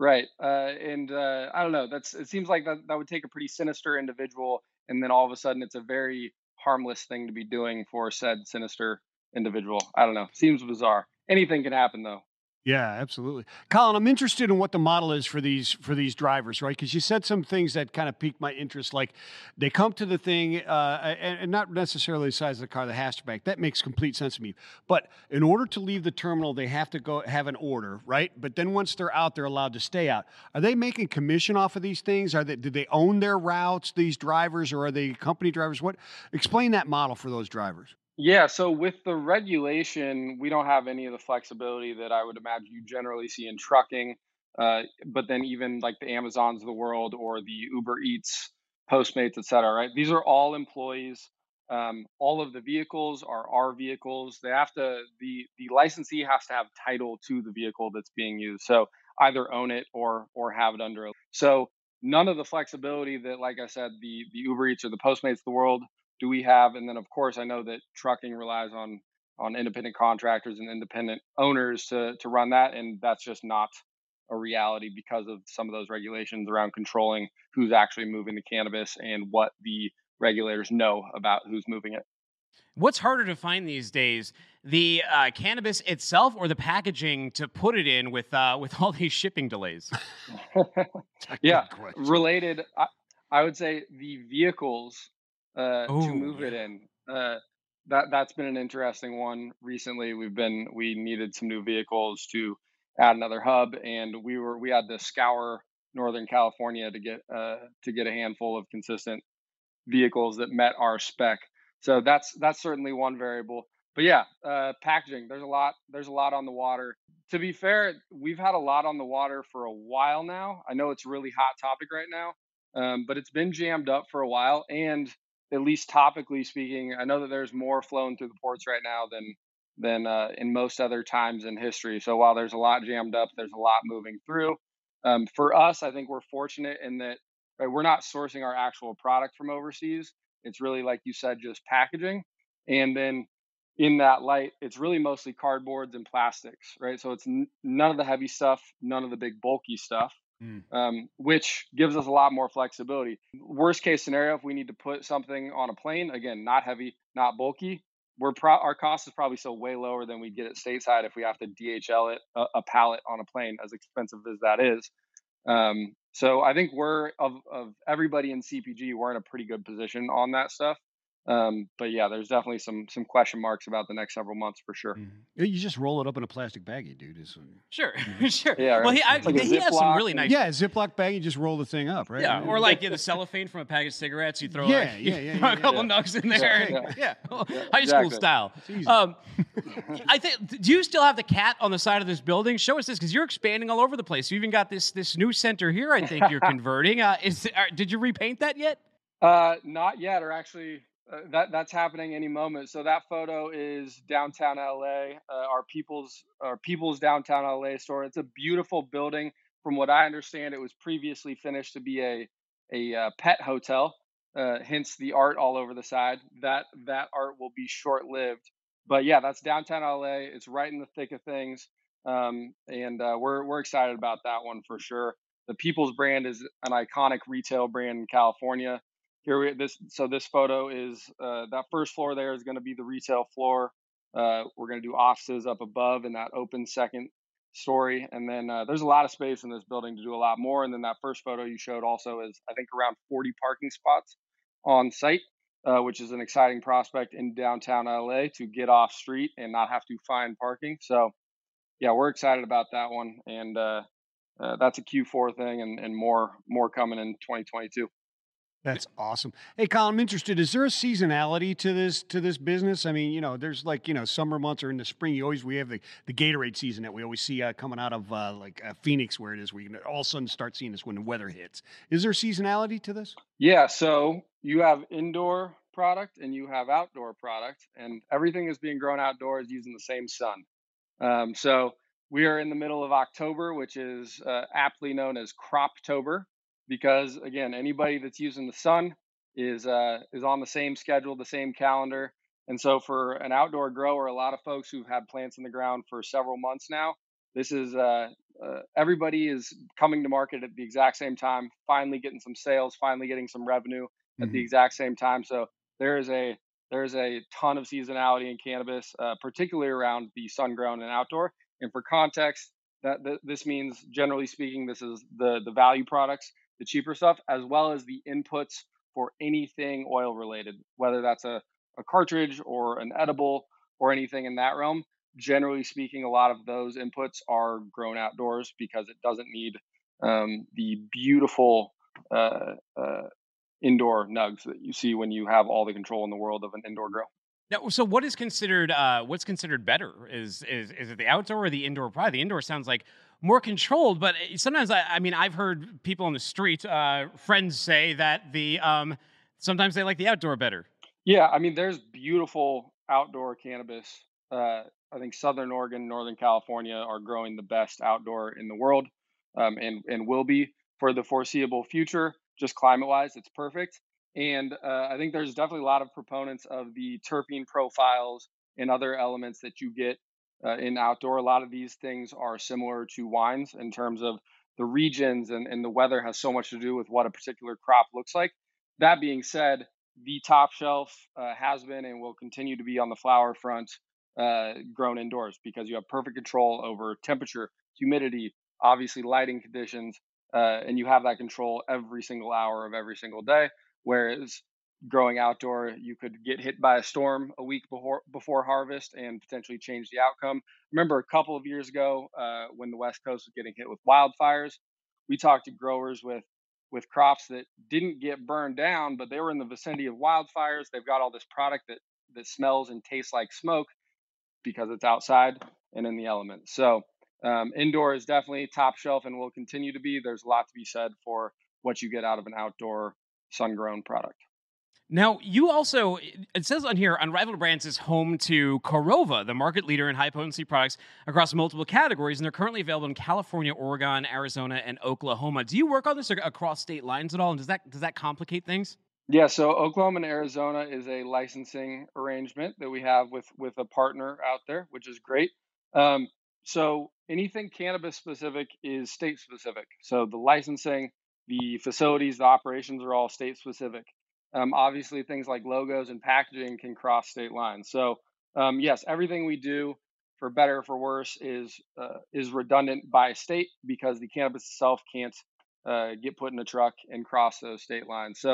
right. Uh, and uh, I don't know. That's It seems like that, that would take a pretty sinister individual, and then all of a sudden it's a very harmless thing to be doing for said sinister individual. I don't know. Seems bizarre. Anything can happen, though. Yeah, absolutely. Colin, I'm interested in what the model is for these for these drivers, right? Because you said some things that kind of piqued my interest, like they come to the thing, uh, and, and not necessarily the size of the car, the hatchback. That makes complete sense to me. But in order to leave the terminal, they have to go have an order, right? But then once they're out, they're allowed to stay out. Are they making commission off of these things? Are they, do they own their routes, these drivers, or are they company drivers? What? Explain that model for those drivers. Yeah, so with the regulation, we don't have any of the flexibility that I would imagine you generally see in trucking, uh, but then even like the Amazons of the world or the Uber Eats, Postmates, et cetera, right? These are all employees. Um, all of the vehicles are our vehicles. They have to, the, the licensee has to have title to the vehicle that's being used. So either own it or or have it under. So none of the flexibility that, like I said, the, the Uber Eats or the Postmates of the world do we have? And then, of course, I know that trucking relies on on independent contractors and independent owners to to run that, and that's just not a reality because of some of those regulations around controlling who's actually moving the cannabis and what the regulators know about who's moving it. What's harder to find these days, the uh, cannabis itself or the packaging to put it in with uh, with all these shipping delays? Yeah, related. I, I would say the vehicles. Uh, to move it in. Uh, that, that's been an interesting one. Recently, we've been, we needed some new vehicles to add another hub, and we were, we had to scour Northern California to get, uh, to get a handful of consistent vehicles that met our spec. So that's, that's certainly one variable, but yeah, uh, packaging, there's a lot, there's a lot on the water. To be fair, we've had a lot on the water for a while now. I know it's a really hot topic right now, um, but it's been jammed up for a while. And at least topically speaking, I know that there's more flowing through the ports right now than than uh, in most other times in history. So while there's a lot jammed up, there's a lot moving through. Um, for us, I think we're fortunate in that right, we're not sourcing our actual product from overseas. It's really, like you said, just packaging. And then in that light, it's really mostly cardboards and plastics, right? So it's n- none of the heavy stuff, none of the big bulky stuff. Mm. Um, which gives us a lot more flexibility. Worst case scenario, if we need to put something on a plane, again, not heavy, not bulky, we're pro- our cost is probably still way lower than we'd get at stateside if we have to D H L it a, a pallet on a plane, as expensive as that is. Um, so I think we're of, of everybody in C P G, we're in a pretty good position on that stuff. Um, but yeah, there's definitely some some question marks about the next several months for sure. Mm-hmm. You just roll it up in a plastic baggie, dude. Is sure, sure. Yeah, right. Well, he, I, like he has some really nice. Yeah, Ziploc baggie, just roll the thing up, right? Yeah, yeah. Or like yeah, the cellophane from a pack of cigarettes. You throw, yeah, like, yeah, yeah, throw yeah, a couple yeah. nugs in there. Yeah, and, yeah. yeah. yeah high exactly. school style. Um, I think. Do you still have the cat on the side of this building? Show us this because you're expanding all over the place. You even got this this new center here. I think you're converting. Uh, is are, did you repaint that yet? Uh, not yet, or actually. Uh, that that's happening any moment. So that photo is downtown L A, uh, our people's our people's downtown L A store. It's a beautiful building. From what I understand, it was previously finished to be a a uh, pet hotel. Uh, hence the art all over the side. That that art will be short lived. But yeah, that's downtown L A. It's right in the thick of things, um, and uh, we're we're excited about that one for sure. The People's brand is an iconic retail brand in California. Here we this so this photo is uh, that first floor there is going to be the retail floor. Uh, we're going to do offices up above in that open second story, and then uh, there's a lot of space in this building to do a lot more. And then that first photo you showed also is I think around forty parking spots on site, uh, which is an exciting prospect in downtown L A to get off street and not have to find parking. So yeah, we're excited about that one, and uh, uh, that's a Q four thing, and, and more more coming in twenty twenty-two. That's awesome. Hey, Colin, I'm interested. Is there a seasonality to this to this business? I mean, you know, there's like, you know, summer months or in the spring, you always, we have the, the Gatorade season that we always see uh, coming out of uh, like uh, Phoenix, where it is, where you can all of a sudden start seeing this when the weather hits. Is there seasonality to this? Yeah. So you have indoor product and you have outdoor product, and everything is being grown outdoors using the same sun. Um, so we are in the middle of October, which is uh, aptly known as Croptober. Because again, anybody that's using the sun is uh, is on the same schedule, the same calendar. And so for an outdoor grower, a lot of folks who've had plants in the ground for several months now, this is, uh, uh, everybody is coming to market at the exact same time, finally getting some sales, finally getting some revenue at mm-hmm. the exact same time. So there is a there is a ton of seasonality in cannabis, uh, particularly around the sun-grown and outdoor. And for context, that th- this means, generally speaking, this is the the value products, the cheaper stuff, as well as the inputs for anything oil related, whether that's a, a cartridge or an edible or anything in that realm. Generally speaking, a lot of those inputs are grown outdoors because it doesn't need um, the beautiful uh, uh, indoor nugs that you see when you have all the control in the world of an indoor grow. Now, so what is considered uh, what's considered better? Is, is is it the outdoor or the indoor? Probably the indoor sounds like more controlled, but sometimes, I, I mean, I've heard people on the street, uh, friends say that the um, sometimes they like the outdoor better. Yeah, I mean, there's beautiful outdoor cannabis. Uh, I think Southern Oregon, Northern California are growing the best outdoor in the world, um, and, and will be for the foreseeable future. Just climate-wise, it's perfect. And uh, I think there's definitely a lot of proponents of the terpene profiles and other elements that you get Uh, in outdoor. A lot of these things are similar to wines in terms of the regions, and, and the weather has so much to do with what a particular crop looks like. That being said, the top shelf uh, has been and will continue to be on the flower front, uh, grown indoors, because you have perfect control over temperature, humidity, obviously lighting conditions, uh, and you have that control every single hour of every single day. Whereas growing outdoor, you could get hit by a storm a week before before harvest and potentially change the outcome. Remember a couple of years ago uh, when the West Coast was getting hit with wildfires, we talked to growers with with crops that didn't get burned down, but they were in the vicinity of wildfires. They've got all this product that, that smells and tastes like smoke because it's outside and in the elements. So um, indoor is definitely top shelf and will continue to be. There's a lot to be said for what you get out of an outdoor sun-grown product. Now, you also, it says on here, Unrivaled Brands is home to Corova, the market leader in high-potency products across multiple categories, and they're currently available in California, Oregon, Arizona, and Oklahoma. Do you work on this across state lines at all, and does that does that complicate things? Yeah, so Oklahoma and Arizona is a licensing arrangement that we have with, with a partner out there, which is great. Um, so anything cannabis-specific is state-specific. So the licensing, the facilities, the operations are all state-specific. Um, obviously, things like logos and packaging can cross state lines. So, um, yes, everything we do, for better or for worse, is uh, is redundant by state, because the cannabis itself can't uh, get put in a truck and cross those state lines. So,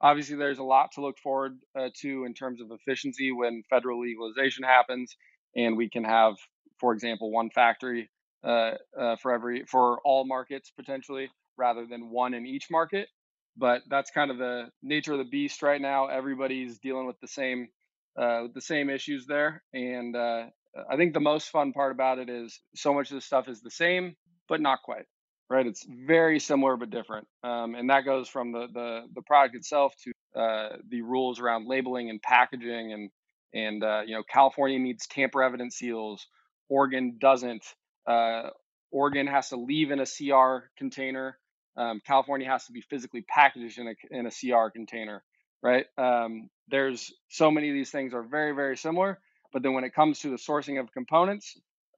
obviously, there's a lot to look forward uh, to in terms of efficiency when federal legalization happens, and we can have, for example, one factory uh, uh, for every for all markets potentially, rather than one in each market. But that's kind of the nature of the beast right now. Everybody's dealing with the same uh, the same issues there. And uh, I think the most fun part about it is so much of the stuff is the same, but not quite, right? It's very similar, but different. Um, and that goes from the, the, the product itself to uh, the rules around labeling and packaging. And, and uh, you know, California needs tamper evident seals. Oregon doesn't. Uh, Oregon has to leave in a C R container. Um, California has to be physically packaged in a, in a C R container, right? Um, there's so many of these things are very, very similar, but then when it comes to the sourcing of components,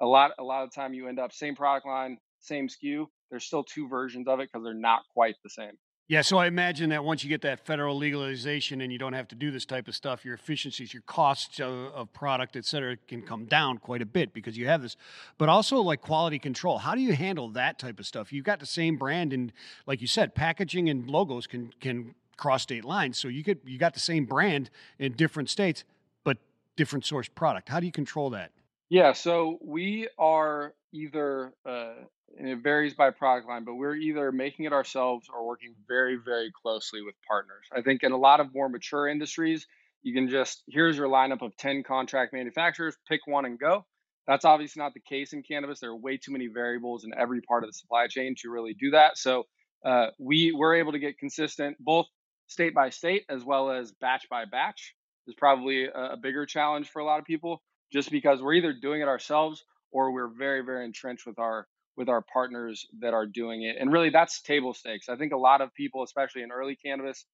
a lot, a lot of the time you end up same product line, same S K U. There's still two versions of it because they're not quite the same. Yeah, so I imagine that once you get that federal legalization and you don't have to do this type of stuff, your efficiencies, your costs of, of product, et cetera, can come down quite a bit because you have this. But also, like, quality control. How do you handle that type of stuff? You've got the same brand, and like you said, packaging and logos can can cross state lines. So you could you got the same brand in different states, but different source product. How do you control that? Yeah, so we are either, uh, and it varies by product line, but we're either making it ourselves or working very, very closely with partners. I think in a lot of more mature industries, you can just, here's your lineup of ten contract manufacturers, pick one and go. That's obviously not the case in cannabis. There are way too many variables in every part of the supply chain to really do that. So uh, we were able to get consistent both state by state as well as batch by batch. Is probably a, a bigger challenge for a lot of people, just because we're either doing it ourselves or we're very, very entrenched with our with our partners that are doing it. And really, that's table stakes. I think a lot of people, especially in early cannabis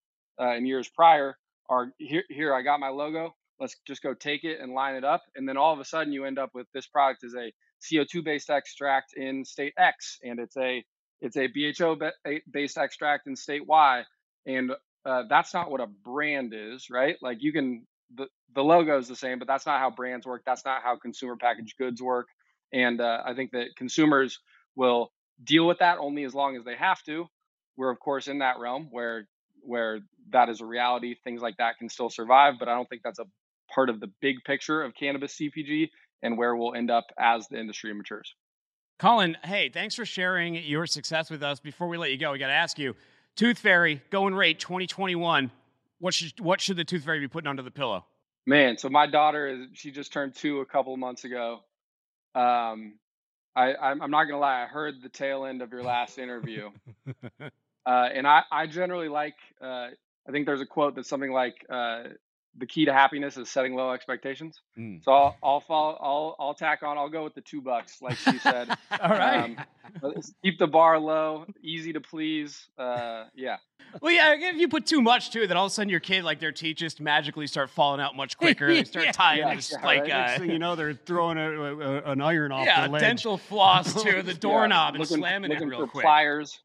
uh, in years prior, are here, here, I got my logo. Let's just go take it and line it up. And then all of a sudden you end up with this product is a C O two based extract in state X, and it's a it's a B H O based extract in state Y. And uh, that's not what a brand is, right? Like you can, the, the logo is the same, but that's not how brands work. That's not how consumer packaged goods work. And uh, I think that consumers will deal with that only as long as they have to. We're of course in that realm where where that is a reality. Things like that can still survive, but I don't think that's a part of the big picture of cannabis C P G and where we'll end up as the industry matures. Colin, hey, thanks for sharing your success with us. Before we let you go, we got to ask you, Tooth Fairy going rate twenty twenty-one. What should what should the Tooth Fairy be putting under the pillow? Man, so my daughter is she just turned two a couple of months ago. Um, I I'm, I'm not gonna lie, I heard the tail end of your last interview, uh, and I I generally like uh, I think there's a quote that's something like. Uh, The key to happiness is setting low expectations. Mm. So I'll, I'll follow, I'll, I'll tack on, I'll go with the two bucks, like she said. All right. Um, keep the bar low, easy to please. Uh, yeah. Well, yeah, if you put too much too, then all of a sudden your kid, like their teeth just magically start falling out much quicker. They start yeah. tying yeah, just yeah, like, right? uh, Next thing you know, they're throwing a, a, an iron off yeah, the ledge. Yeah, dental floss to the doorknob yeah, and looking, slamming looking it real for quick. Pliers.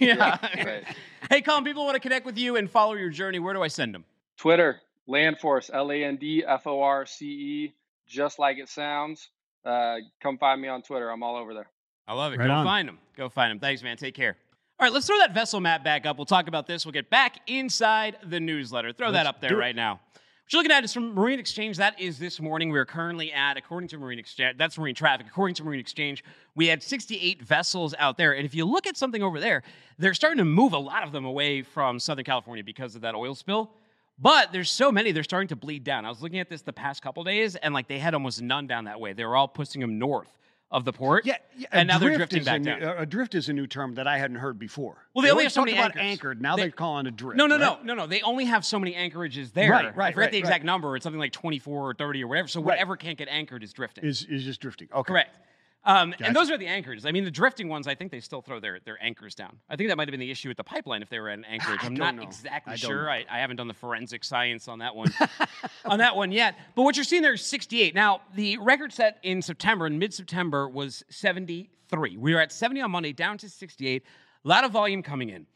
Yeah. yeah. Right. Hey, Colin, people want to connect with you and follow your journey. Where do I send them? Twitter. Landforce, L A N D F O R C E, just like it sounds. Uh, come find me on Twitter. I'm all over there. I love it. Right go on. find them. Go find them. Thanks, man. Take care. All right, let's throw that vessel map back up. We'll talk about this. We'll get back inside the newsletter. Throw let's that up there right now. What you're looking at is from Marine Exchange. That is this morning. We're currently at, according to Marine Exchange, that's Marine Traffic. According to Marine Exchange, we had sixty-eight vessels out there. And if you look at something over there, they're starting to move a lot of them away from Southern California because of that oil spill. But there's so many, they're starting to bleed down. I was looking at this the past couple days, and like they had almost none down that way. They were all pushing them north of the port. Yeah, yeah and now they're drifting back down. New, a drift is a new term that I hadn't heard before. Well, they, they only have so many about anchored. Now they, they're calling it a drift. No, no, right? no, no, no. They only have so many anchorages there. Right, right. I forget right, the exact right. number. It's something like twenty-four or thirty or whatever. So right. whatever can't get anchored is drifting. Is is just drifting. Okay. Correct. Um, gotcha. And those are the anchors. I mean, the drifting ones, I think they still throw their, their anchors down. I think that might have been the issue with the pipeline if they were at an anchorage. I'm not know. exactly I sure. I, I haven't done the forensic science on that one on that one yet. But what you're seeing there is sixty-eight. Now, the record set in September, in mid-September, was seventy-three. We were at seventy on Monday, down to sixty-eight. A lot of volume coming in.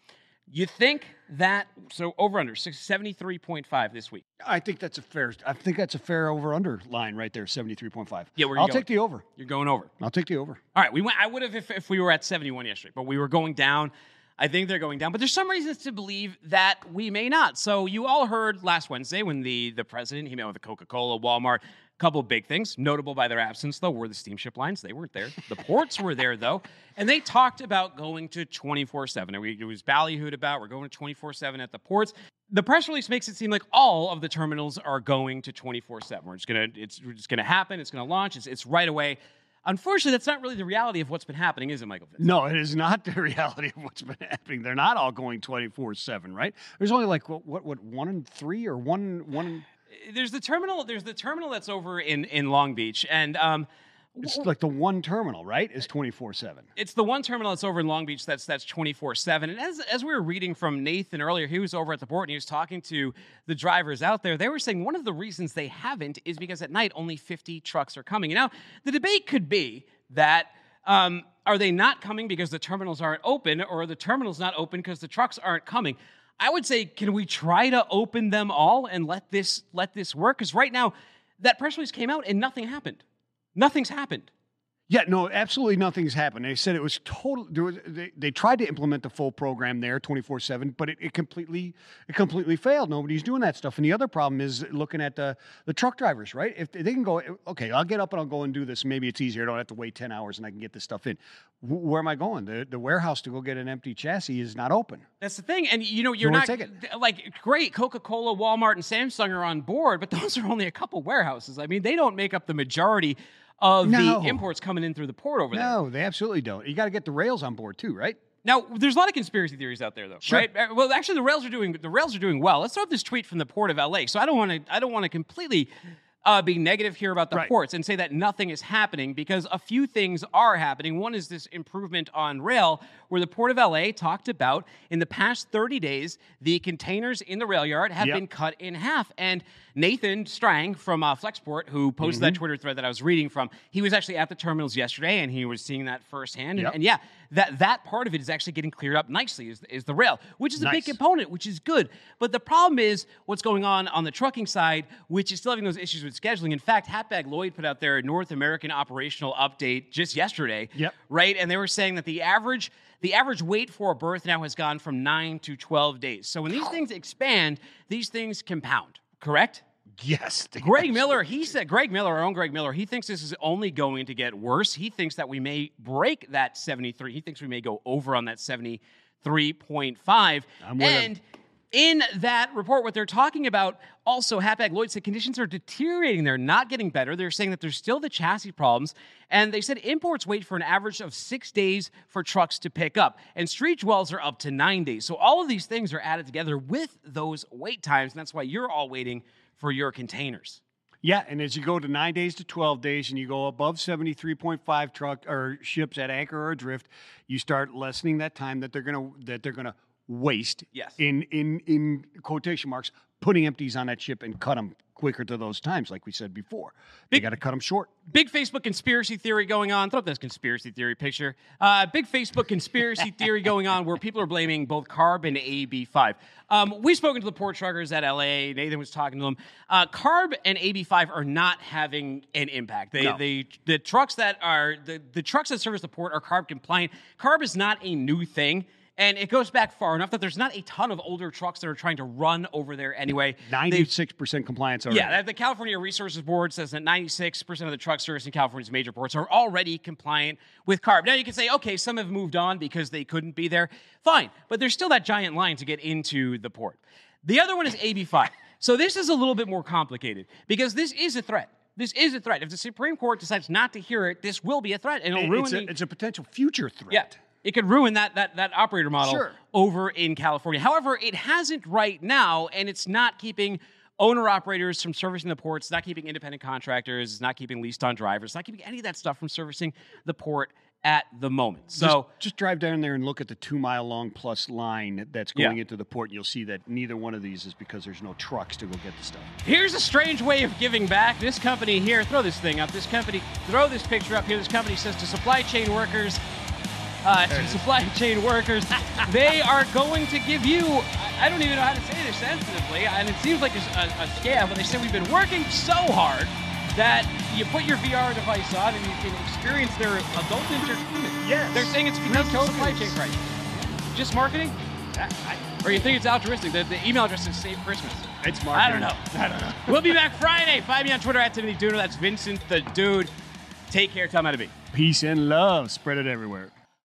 You think that, so over-under, seventy-three point five this week. I think that's a fair, I think that's a fair over-under line right there, seventy-three point five. Yeah, where are you I'll going? take the over. You're going over. I'll take the over. All right, we went, I would have if, if we were at seventy-one yesterday, but we were going down. I think they're going down, but there's some reasons to believe that we may not. So you all heard last Wednesday when the, the president, he met with the Coca-Cola, Walmart, couple of big things, notable by their absence, though, were the steamship lines. They weren't there. The ports were there, though. And they talked about going to twenty-four seven. And it was ballyhooed about, we're going to twenty-four seven at the ports. The press release makes it seem like all of the terminals are going to twenty-four seven. We're just going to, it's just going to happen. It's going to launch. It's, it's right away. Unfortunately, that's not really the reality of what's been happening, is it, Michael? No, it is not the reality of what's been happening. They're not all going twenty-four seven, right? There's only like, what, what, what one in three or one, one in... There's the terminal. There's the terminal that's over in, in Long Beach, and um, it's like the one terminal, right? Is twenty-four seven. It's the one terminal that's over in Long Beach that's that's twenty-four seven. And as as we were reading from Nathan earlier, he was over at the port and he was talking to the drivers out there. They were saying one of the reasons they haven't is because at night only fifty trucks are coming. And now the debate could be that. Um, are they not coming because the terminals aren't open, or are the terminals not open because the trucks aren't coming? I would say, can we try to open them all and let this let this work? Because right now, that press release came out and nothing happened. Nothing's happened. Yeah, no, absolutely nothing's happened. They said it was total. There was, they, they tried to implement the full program there, twenty-four seven, but it, it completely it completely failed. Nobody's doing that stuff. And the other problem is looking at the, the truck drivers, right? If they can go, okay, I'll get up and I'll go and do this. Maybe it's easier. I don't have to wait ten hours and I can get this stuff in. Where am I going? The, the warehouse to go get an empty chassis is not open. That's the thing. And, you know, you're not, like, great, Coca-Cola, Walmart, and Samsung are on board, but those are only a couple warehouses. I mean, they don't make up the majority of no. the imports coming in through the port over there. No, they absolutely don't. You got to get the rails on board too, right? Now, there's a lot of conspiracy theories out there, though, sure. right? Well, actually, the rails are doing the rails are doing well. Let's start with this tweet from the Port of L A. So I don't want to I don't want to completely uh, be negative here about the right. ports and say that nothing is happening, because a few things are happening. One is this improvement on rail, where the Port of L A talked about in the past thirty days, the containers in the rail yard have yep. been cut in half. And Nathan Strang from uh, Flexport, who posted mm-hmm. that Twitter thread that I was reading from, he was actually at the terminals yesterday, and he was seeing that firsthand. Yep. And, and yeah, that, that part of it is actually getting cleared up nicely, is, is the rail, which is nice. a big component, which is good. But the problem is what's going on on the trucking side, which is still having those issues with scheduling. In fact, Hatbag Lloyd put out their North American operational update just yesterday, yep. right? And they were saying that the average... The average wait for a berth now has gone from nine to twelve days. So when these things expand, these things compound, correct? Yes. Greg Miller, he said, Greg Miller, our own Greg Miller, he thinks this is only going to get worse. He thinks that we may break that seventy-three. He thinks we may go over on that seventy-three point five. I'm with him. And in that report, what they're talking about, also, Hatbag Lloyd said conditions are deteriorating. They're not getting better. They're saying that there's still the chassis problems. And they said imports wait for an average of six days for trucks to pick up. And street dwells are up to nine days. So all of these things are added together with those wait times. And that's why you're all waiting for your containers. Yeah, and as you go to nine days to twelve days and you go above seventy-three point five truck or ships at anchor or drift, you start lessening that time that they're going to that they're going to waste, yes. in, in in quotation marks, putting empties on that ship and cut them quicker to those times, like we said before. Big, you got to cut them short. Big Facebook conspiracy theory going on. Throw up this conspiracy theory picture. Uh, big Facebook conspiracy theory going on where people are blaming both CARB and A B five. Um, we've spoken to the port truckers at L A. Nathan was talking to them. Uh, CARB and A B five are not having an impact. They, no. they, the trucks that are the, the trucks that service the port are CARB compliant. CARB is not a new thing. And it goes back far enough that there's not a ton of older trucks that are trying to run over there anyway. ninety-six percent compliance already. Yeah, the California Resources Board says that ninety-six percent of the truck service in California's major ports are already compliant with CARB. Now, you can say, okay, some have moved on because they couldn't be there. Fine, but there's still that giant line to get into the port. The other one is A B five. So this is a little bit more complicated because this is a threat. This is a threat. If the Supreme Court decides not to hear it, this will be a threat. And it'll ruin it's, a, the- it's a potential future threat. Yeah. It could ruin that that that operator model sure. over in California. However, it hasn't right now, and it's not keeping owner-operators from servicing the ports, not keeping independent contractors, it's not keeping leased-on drivers, not keeping any of that stuff from servicing the port at the moment. So Just, just drive down there and look at the two-mile-long-plus line that's going yeah. into the port, and you'll see that neither one of these is because there's no trucks to go get the stuff. Here's a strange way of giving back. This company here, throw this thing up, this company, throw this picture up here, this company says to supply chain workers, Uh, to supply chain workers, they are going to give you, I don't even know how to say this sensitively, and it seems like it's a, a scam, but they said we've been working so hard that you put your V R device on and you can experience their adult entertainment. Yes. They're saying it's because of the supply chain crisis. Just marketing? I, I, or you think it's altruistic? The, the email address is Save Christmas. It's marketing. I don't know. I don't know. We'll be back Friday. Find me on Twitter at Timothy Dooner. That's Vincent the Dude. Take care. Tell me how to be. Peace and love. Spread it everywhere.